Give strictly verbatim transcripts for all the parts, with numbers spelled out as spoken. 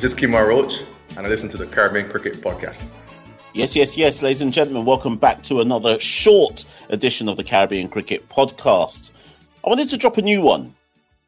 This is Kemar Roach, and I listen to the Caribbean Cricket Podcast. Yes, yes, yes, ladies and gentlemen, welcome back to another short edition of the Caribbean Cricket Podcast. I wanted to drop a new one.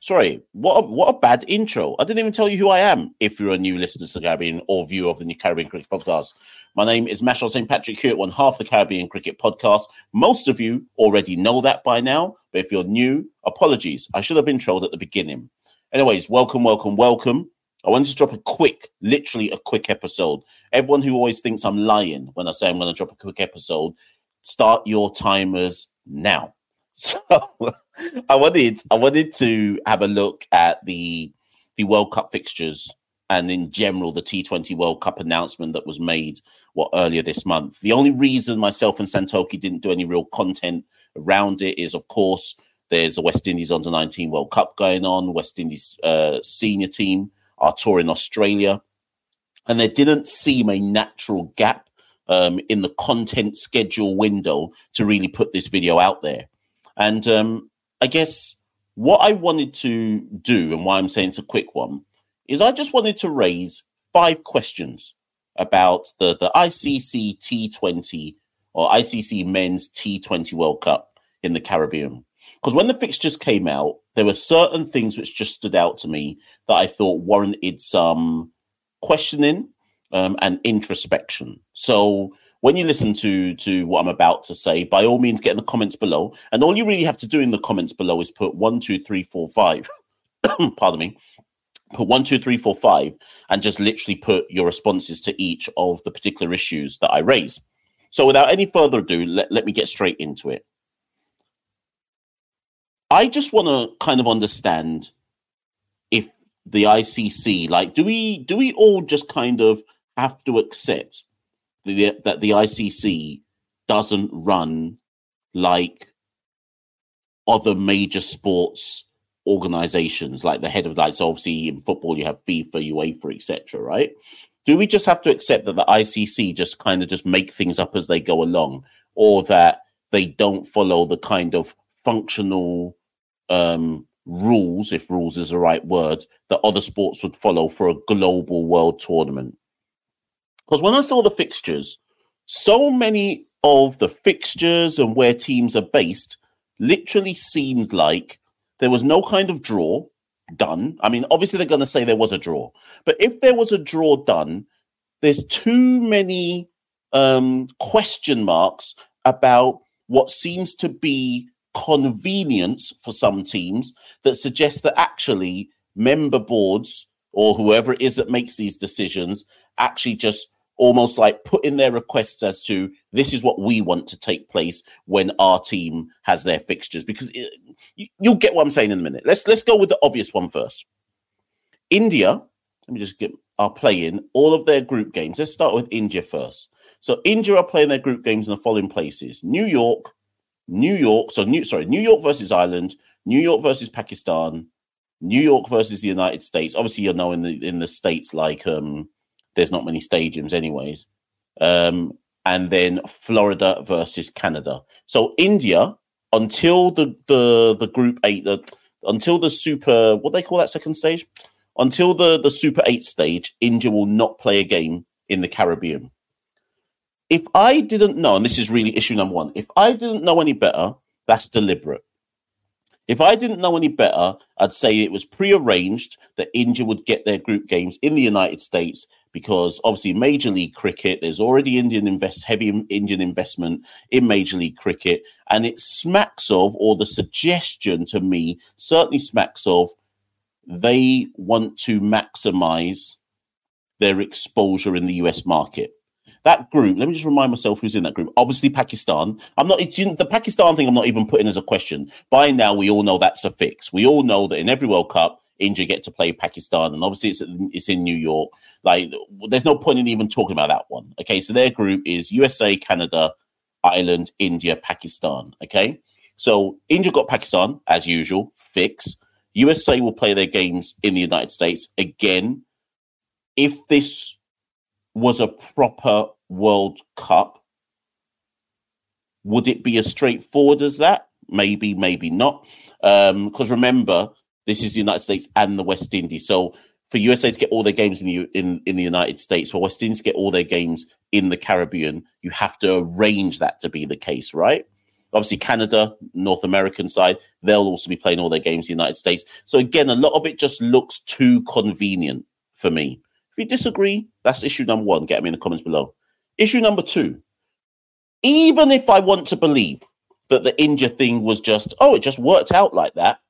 Sorry, what a, what a bad intro. I didn't even tell you who I am, if you're a new listener to the Caribbean or viewer of the new Caribbean Cricket Podcast. My name is Machel Saint Patrick here at one half the Caribbean Cricket Podcast. Most of you already know that by now, but if you're new, apologies. I should have introed at the beginning. Anyways, welcome, welcome, welcome. I wanted to drop a quick, literally a quick episode. Everyone who always thinks I'm lying when I say I'm going to drop a quick episode, start your timers now. So I wanted I wanted to have a look at the, the World Cup fixtures and in general the T twenty World Cup announcement that was made what earlier this month. The only reason myself and Santoki didn't do any real content around it is, of course, there's a West Indies under nineteen World Cup going on, West Indies uh, senior team. Our tour in Australia, and there didn't seem a natural gap um, in the content schedule window to really put this video out there. And um, I guess what I wanted to do, and why I'm saying it's a quick one, is I just wanted to raise five questions about the, the I C C T twenty or I C C Men's T twenty World Cup in the Caribbean. Because when the fixtures came out, there were certain things which just stood out to me that I thought warranted some questioning um, and introspection. So when you listen to, to what I'm about to say, by all means, get in the comments below. And all you really have to do in the comments below is put one, two, three, four, five. Pardon me. Put one, two, three, four, five, and just literally put your responses to each of the particular issues that I raise. So without any further ado, let, let me get straight into it. I just want to kind of understand if the I C C, like, do we do we all just kind of have to accept the, that the I C C doesn't run like other major sports organizations, like the head of, like, so obviously in football you have FIFA, UEFA, et cetera, right? Do we just have to accept that the I C C just kind of just make things up as they go along, or that they don't follow the kind of functional um, rules, if rules is the right word, that other sports would follow for a global world tournament? Because when I saw the fixtures, so many of the fixtures and where teams are based literally seemed like there was no kind of draw done. I mean, obviously they're going to say there was a draw, but if there was a draw done, there's too many um, question marks about what seems to be convenience for some teams that suggests that actually member boards or whoever it is that makes these decisions actually just almost like put in their requests as to this is what we want to take place when our team has their fixtures. Because it, you'll get what I'm saying in a minute. Let's let's go with the obvious one first. India, let me just get our play in all of their group games. Let's start with India first. So India are playing their group games in the following places: New York, New York, so New, sorry, New York versus Ireland, New York versus Pakistan, New York versus the United States. Obviously, you know, in the in the States, like um, there's not many stadiums, anyways. Um, and then Florida versus Canada. So India, until the the the Group Eight, the until the Super, what do they call that second stage? Until the the Super Eight stage, India will not play a game in the Caribbean. If I didn't know, and this is really issue number one, if I didn't know any better, that's deliberate. If I didn't know any better, I'd say it was prearranged that India would get their group games in the United States because obviously Major League Cricket, there's already Indian invest heavy Indian investment in Major League Cricket, and it smacks of, or the suggestion to me certainly smacks of, they want to maximize their exposure in the U S market. That group, let me just remind myself who's in that group. Obviously, Pakistan. I'm not, it's in, the Pakistan thing I'm not even putting as a question. By now, we all know that's a fix. We all know that in every World Cup, India get to play Pakistan. And obviously, it's, it's in New York. Like, there's no point in even talking about that one. Okay, so their group is U S A, Canada, Ireland, India, Pakistan. Okay, so India got Pakistan, as usual, fix. U S A will play their games in the United States. Again, if this was a proper World Cup, would it be as straightforward as that? Maybe, maybe not. Um, because remember, this is the United States and the West Indies. So for U S A to get all their games in the in, in the United States, for West Indies to get all their games in the Caribbean, you have to arrange that to be the case, right? Obviously, Canada, North American side, they'll also be playing all their games in the United States. So again, a lot of it just looks too convenient for me. If you disagree, that's issue number one. Get me in the comments below. Issue number two, even if I want to believe that the India thing was just, oh, it just worked out like that,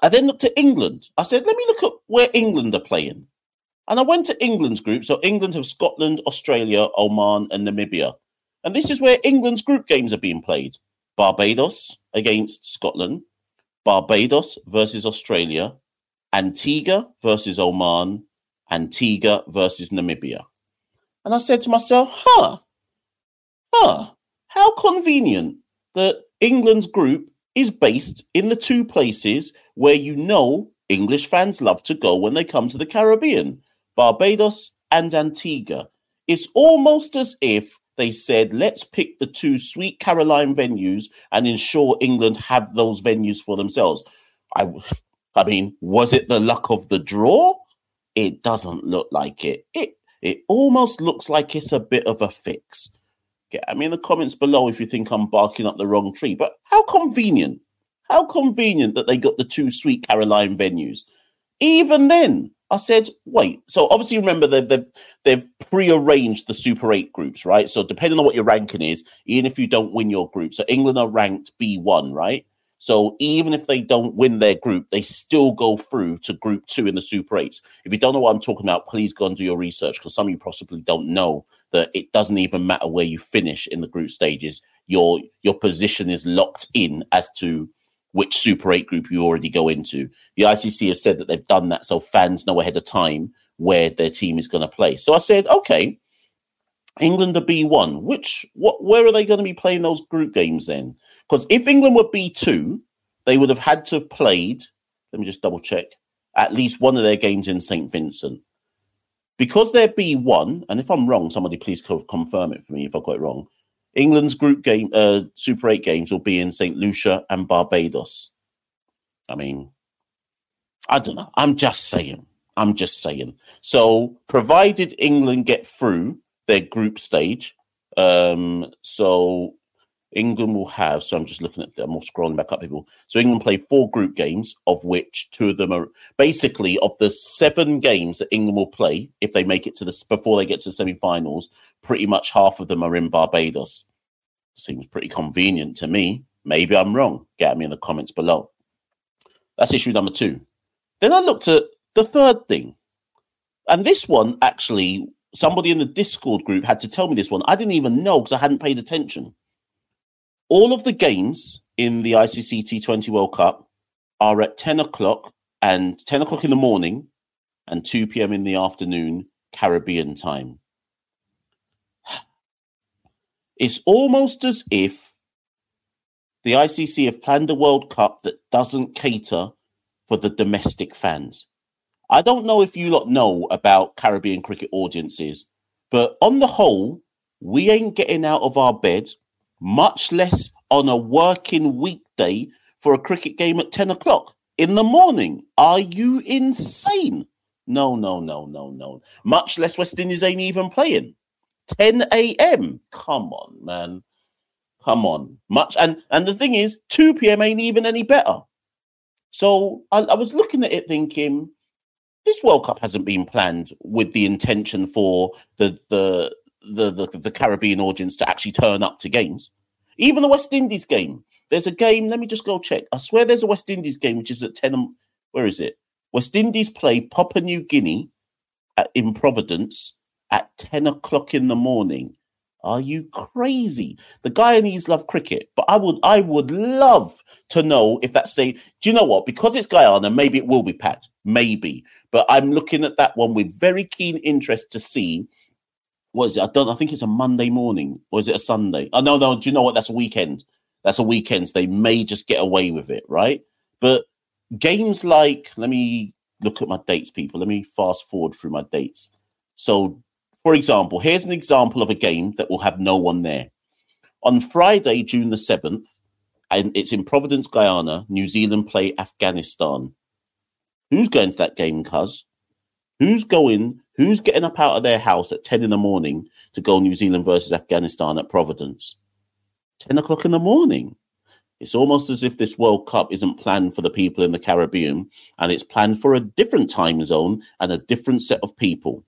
I then looked at England. I said, let me look at where England are playing. And I went to England's group. So England have Scotland, Australia, Oman, and Namibia. And this is where England's group games are being played. Barbados against Scotland, Barbados versus Australia, Antigua versus Oman, Antigua versus Namibia. And I said to myself, huh, huh, how convenient that England's group is based in the two places where you know English fans love to go when they come to the Caribbean, Barbados and Antigua. It's almost as if they said, let's pick the two Sweet Caroline venues and ensure England have those venues for themselves. I, I mean, was it the luck of the draw? It doesn't look like it. It It almost looks like it's a bit of a fix. Get at me in the comments below if you think I'm barking up the wrong tree. But how convenient. How convenient that they got the two Sweet Caroline venues. Even then, I said, wait. So obviously, remember, they've, they've, they've prearranged the Super eight groups, right? So depending on what your ranking is, even if you don't win your group. So England are ranked B one, right? So even if they don't win their group, they still go through to group two in the Super eights. If you don't know what I'm talking about, please go and do your research, because some of you possibly don't know that it doesn't even matter where you finish in the group stages. Your your position is locked in as to which Super eight group you already go into. The I C C has said that they've done that so fans know ahead of time where their team is going to play. So I said, okay, England are B one. Which what where are they going to be playing those group games then? Because if England were B two, they would have had to have played, let me just double check, at least one of their games in Saint Vincent. Because they're B one, and if I'm wrong, somebody please co- confirm it for me if I got it wrong, England's group game, uh, Super eight games will be in Saint Lucia and Barbados. I mean, I don't know. I'm just saying. I'm just saying. So provided England get through their group stage, um, so... England will have, so I'm just looking at, I'm all scrolling back up, people. So England play four group games, of which two of them are, basically, of the seven games that England will play, if they make it to the, before they get to the semi-finals, pretty much half of them are in Barbados. Seems pretty convenient to me. Maybe I'm wrong. Get at me in the comments below. That's issue number two. Then I looked at the third thing. And this one, actually, somebody in the Discord group had to tell me this one. I didn't even know because I hadn't paid attention. All of the games in the I C C T twenty World Cup are at ten o'clock and ten o'clock in the morning and two p.m. in the afternoon, Caribbean time. It's almost as if the I C C have planned a World Cup that doesn't cater for the domestic fans. I don't know if you lot know about Caribbean cricket audiences, but on the whole, we ain't getting out of our bed, much less on a working weekday for a cricket game at ten o'clock in the morning. Are you insane? No, no, no, no, no. Much less West Indies ain't even playing. ten a.m. Come on, man. Come on. Much and, and the thing is, two p.m. ain't even any better. So I, I was looking at it thinking, this World Cup hasn't been planned with the intention for the the the the, the Caribbean audience to actually turn up to games. Even the West Indies game. There's a game, let me just go check. I swear there's a West Indies game which is at ten. Where is it? West Indies play Papua New Guinea at, in Providence at ten o'clock in the morning. Are you crazy? The Guyanese love cricket, but I would I would love to know if that's the... Do you know what? Because it's Guyana, maybe it will be packed. Maybe. But I'm looking at that one with very keen interest to see... What is it? I don't. I think it's a Monday morning. Or is it a Sunday? Oh, no, no. Do you know what? That's a weekend. That's a weekend. So they may just get away with it, right? But games like... Let me look at my dates, people. Let me fast forward through my dates. So... For example, here's an example of a game that will have no one there. On Friday, June the seventh, and it's in Providence, Guyana, New Zealand play Afghanistan. Who's going to that game, cuz? Who's going, who's getting up out of their house at ten in the morning to go New Zealand versus Afghanistan at Providence? ten o'clock in the morning. It's almost as if this World Cup isn't planned for the people in the Caribbean, and it's planned for a different time zone and a different set of people.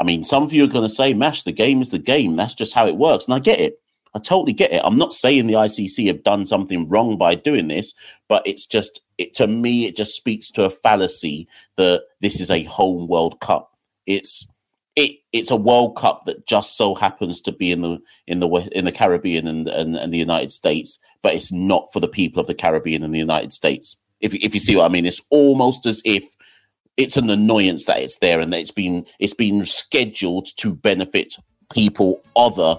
I mean, some of you are going to say, Mash, the game is the game. That's just how it works. And I get it. I totally get it. I'm not saying the I C C have done something wrong by doing this, but it's just, it to me, it just speaks to a fallacy that this is a home World Cup. It's it it's a World Cup that just so happens to be in the in the in the Caribbean and, and, and the United States, but it's not for the people of the Caribbean and the United States. If if you see what I mean, it's almost as if it's an annoyance that it's there and that it's been it's been scheduled to benefit people other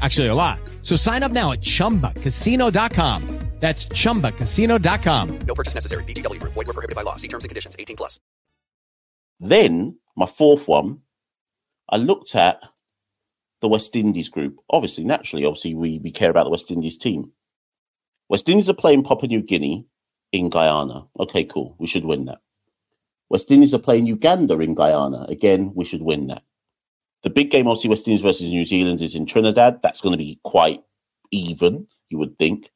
Actually, a lot. So sign up now at chumba casino dot com. That's chumba casino dot com. No purchase necessary. V G W Group. Void where prohibited by law. See terms and conditions. eighteen plus. Then, my fourth one, I looked at the West Indies group. Obviously, naturally, obviously, we, we care about the West Indies team. West Indies are playing Papua New Guinea in Guyana. Okay, cool. We should win that. West Indies are playing Uganda in Guyana. Again, we should win that. The big game, obviously, West Indies versus New Zealand is in Trinidad. That's going to be quite even, you would think.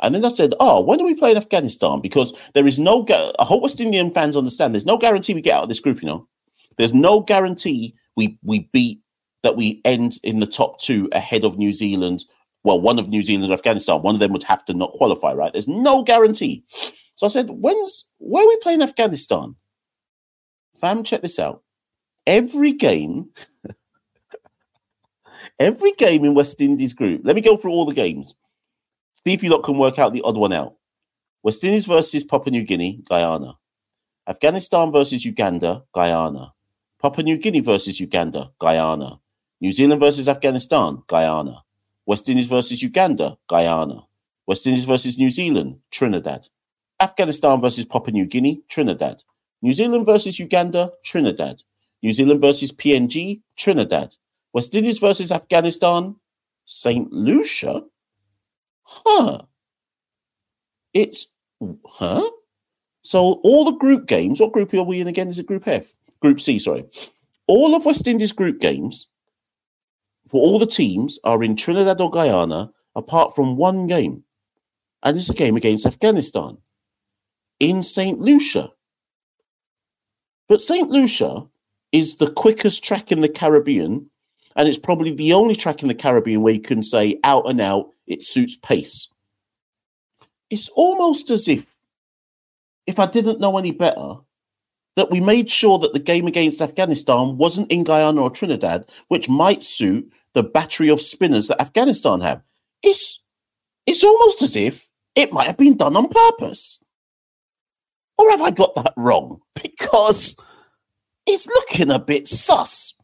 And then I said, oh, when do we play in Afghanistan? Because there is no... Gu- I hope West Indian fans understand there's no guarantee we get out of this group, you know. There's no guarantee we we beat... that we end in the top two ahead of New Zealand. Well, one of New Zealand and Afghanistan. One of them would have to not qualify, right? There's no guarantee. So I said, when's... where are we playing Afghanistan? Fam, check this out. Every game... every game in West Indies group... Let me go through all the games. See if you lot can work out the odd one out. West Indies versus Papua New Guinea, Guyana. Afghanistan versus Uganda, Guyana. Papua New Guinea versus Uganda, Guyana. New Zealand versus Afghanistan, Guyana. West Indies versus Uganda, Guyana. West Indies versus New Zealand, Trinidad. Afghanistan versus Papua New Guinea, Trinidad. New Zealand versus Uganda, Trinidad. New Zealand versus P N G, Trinidad. West Indies versus Afghanistan, Saint Lucia. Huh. It's, huh? So all the group games, what group are we in again? Is it Group F? Group C, sorry. All of West Indies group games for all the teams are in Trinidad or Guyana, apart from one game. And it's a game against Afghanistan in Saint Lucia. But Saint Lucia is the quickest track in the Caribbean, and it's probably the only track in the Caribbean where you can say out and out, it suits pace. it's almost as if, if I didn't know any better, that we made sure that the game against Afghanistan wasn't in Guyana or Trinidad, which might suit the battery of spinners that Afghanistan have. It's, it's almost as if it might have been done on purpose. Or have I got that wrong? Because it's looking a bit sus.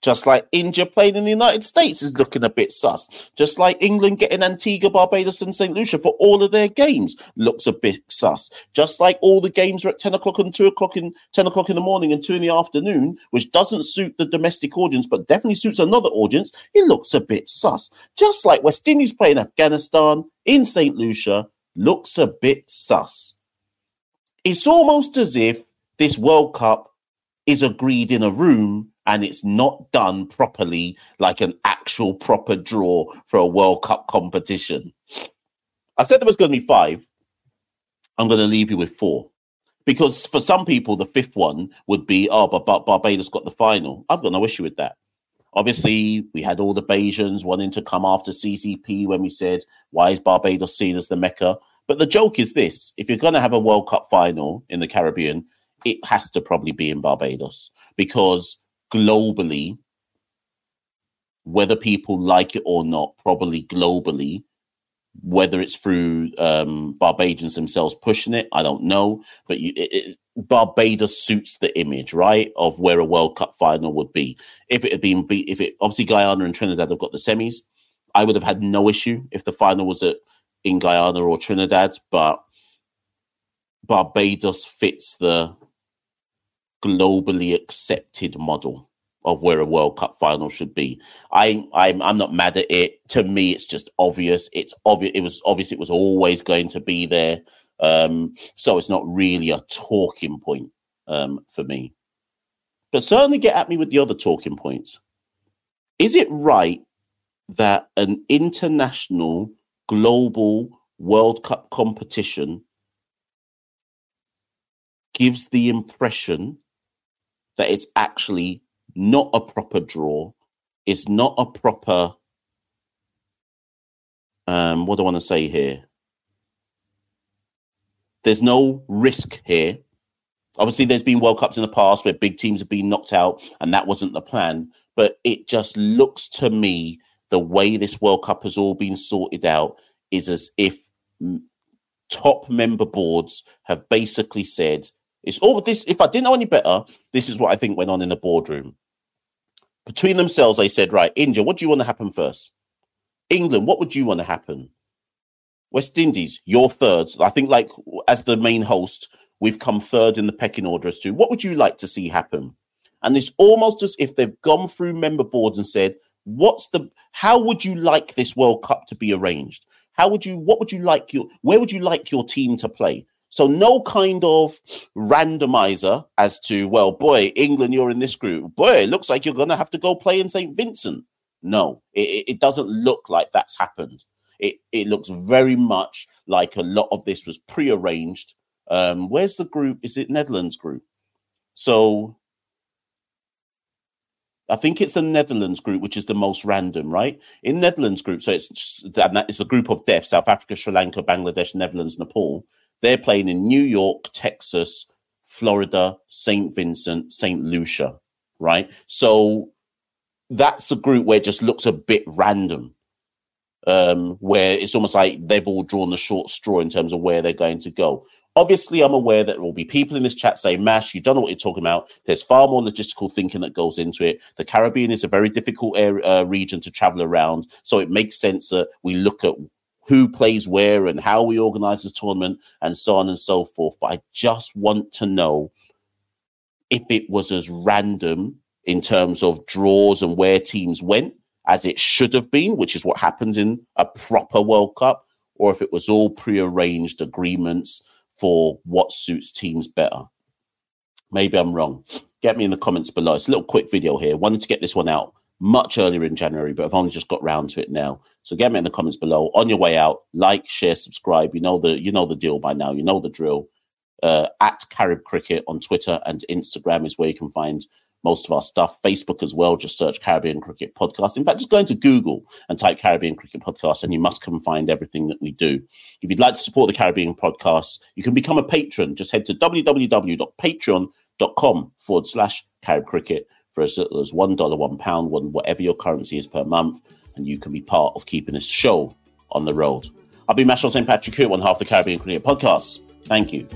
Just like India playing in the United States is looking a bit sus. Just like England getting Antigua, Barbados and Saint Lucia for all of their games looks a bit sus. Just like all the games are at ten o'clock and two o'clock in ten o'clock in the morning and two in the afternoon, which doesn't suit the domestic audience, but definitely suits another audience, it looks a bit sus. Just like West Indies playing Afghanistan in Saint Lucia looks a bit sus. It's almost as if this World Cup is agreed in a room and it's not done properly, like an actual proper draw for a World Cup competition. I said there was going to be five. I'm going to leave you with four. Because for some people, the fifth one would be, oh, but, but Barbados got the final. I've got no issue with that. Obviously, we had all the Bajans wanting to come after C C P when we said, why is Barbados seen as the Mecca? But the joke is this. If you're going to have a World Cup final in the Caribbean, it has to probably be in Barbados. Because globally, whether people like it or not, probably globally, whether it's through um, Barbadians themselves pushing it, I don't know. But you, it, it, Barbados suits the image, right, of where a World Cup final would be. If it had been, if it obviously Guyana and Trinidad have got the semis, I would have had no issue if the final was at, in Guyana or Trinidad. But Barbados fits the globally accepted model of where a World Cup final should be. I, I'm, I'm not mad at it. To me, it's just obvious. It's obvious. It was obvious. It was always going to be there. Um, so it's not really a talking point um, for me. But certainly get at me with the other talking points. Is it right that an international, global World Cup competition gives the impression that it's actually not a proper draw, it's not a proper, um, what do I want to say here? There's no risk here. Obviously, there's been World Cups in the past where big teams have been knocked out, and that wasn't the plan. But it just looks to me, the way this World Cup has all been sorted out is as if top member boards have basically said, it's all this. If I didn't know any better, this is what I think went on in the boardroom. Between themselves, they said, right, India, what do you want to happen first? England, what would you want to happen? West Indies, you're third. I think, like, as the main host, we've come third in the pecking order as to what would you like to see happen? And it's almost as if they've gone through member boards and said, what's the, how would you like this World Cup to be arranged? How would you, what would you like your, where would you like your team to play? So no kind of randomizer as to, well, boy, England, you're in this group. Boy, it looks like you're going to have to go play in Saint Vincent. No, it, it doesn't look like that's happened. It it looks very much like a lot of this was prearranged. Um, where's the group? Is it Netherlands group? So I think it's the Netherlands group, which is the most random, right? In Netherlands group, so it's, and that is the group of death, South Africa, Sri Lanka, Bangladesh, Netherlands, Nepal. They're playing in New York, Texas, Florida, Saint Vincent, Saint Lucia, right? So that's the group where it just looks a bit random, um, where it's almost like they've all drawn the short straw in terms of where they're going to go. Obviously, I'm aware that there will be people in this chat saying, Mash, you don't know what you're talking about. There's far more logistical thinking that goes into it. The Caribbean is a very difficult area, uh, region to travel around. So it makes sense that we look at who plays where and how we organize the tournament and so on and so forth. But I just want to know if it was as random in terms of draws and where teams went as it should have been, which is what happens in a proper World Cup, or if it was all prearranged agreements for what suits teams better. Maybe I'm wrong. Get me in the comments below. It's a little quick video here. Wanted to get this one out much earlier in January, but I've only just got round to it now. So get me in the comments below. On your way out, like, share, subscribe. You know the you know the deal by now. You know the drill. Uh, at Carib Cricket on Twitter and Instagram is where you can find most of our stuff. Facebook as well, just search Caribbean Cricket Podcast. In fact, just go into Google and type Caribbean Cricket Podcast and you must come find everything that we do. If you'd like to support the Caribbean Podcast, you can become a patron. Just head to www.patreon.com forward slash Carib Cricket for as little as one dollar, one pound, one, whatever your currency is per month, and you can be part of keeping this show on the road. I'll be Machel Saint Patrick here on half the Caribbean Cricket Podcast. Thank you.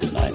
Good night.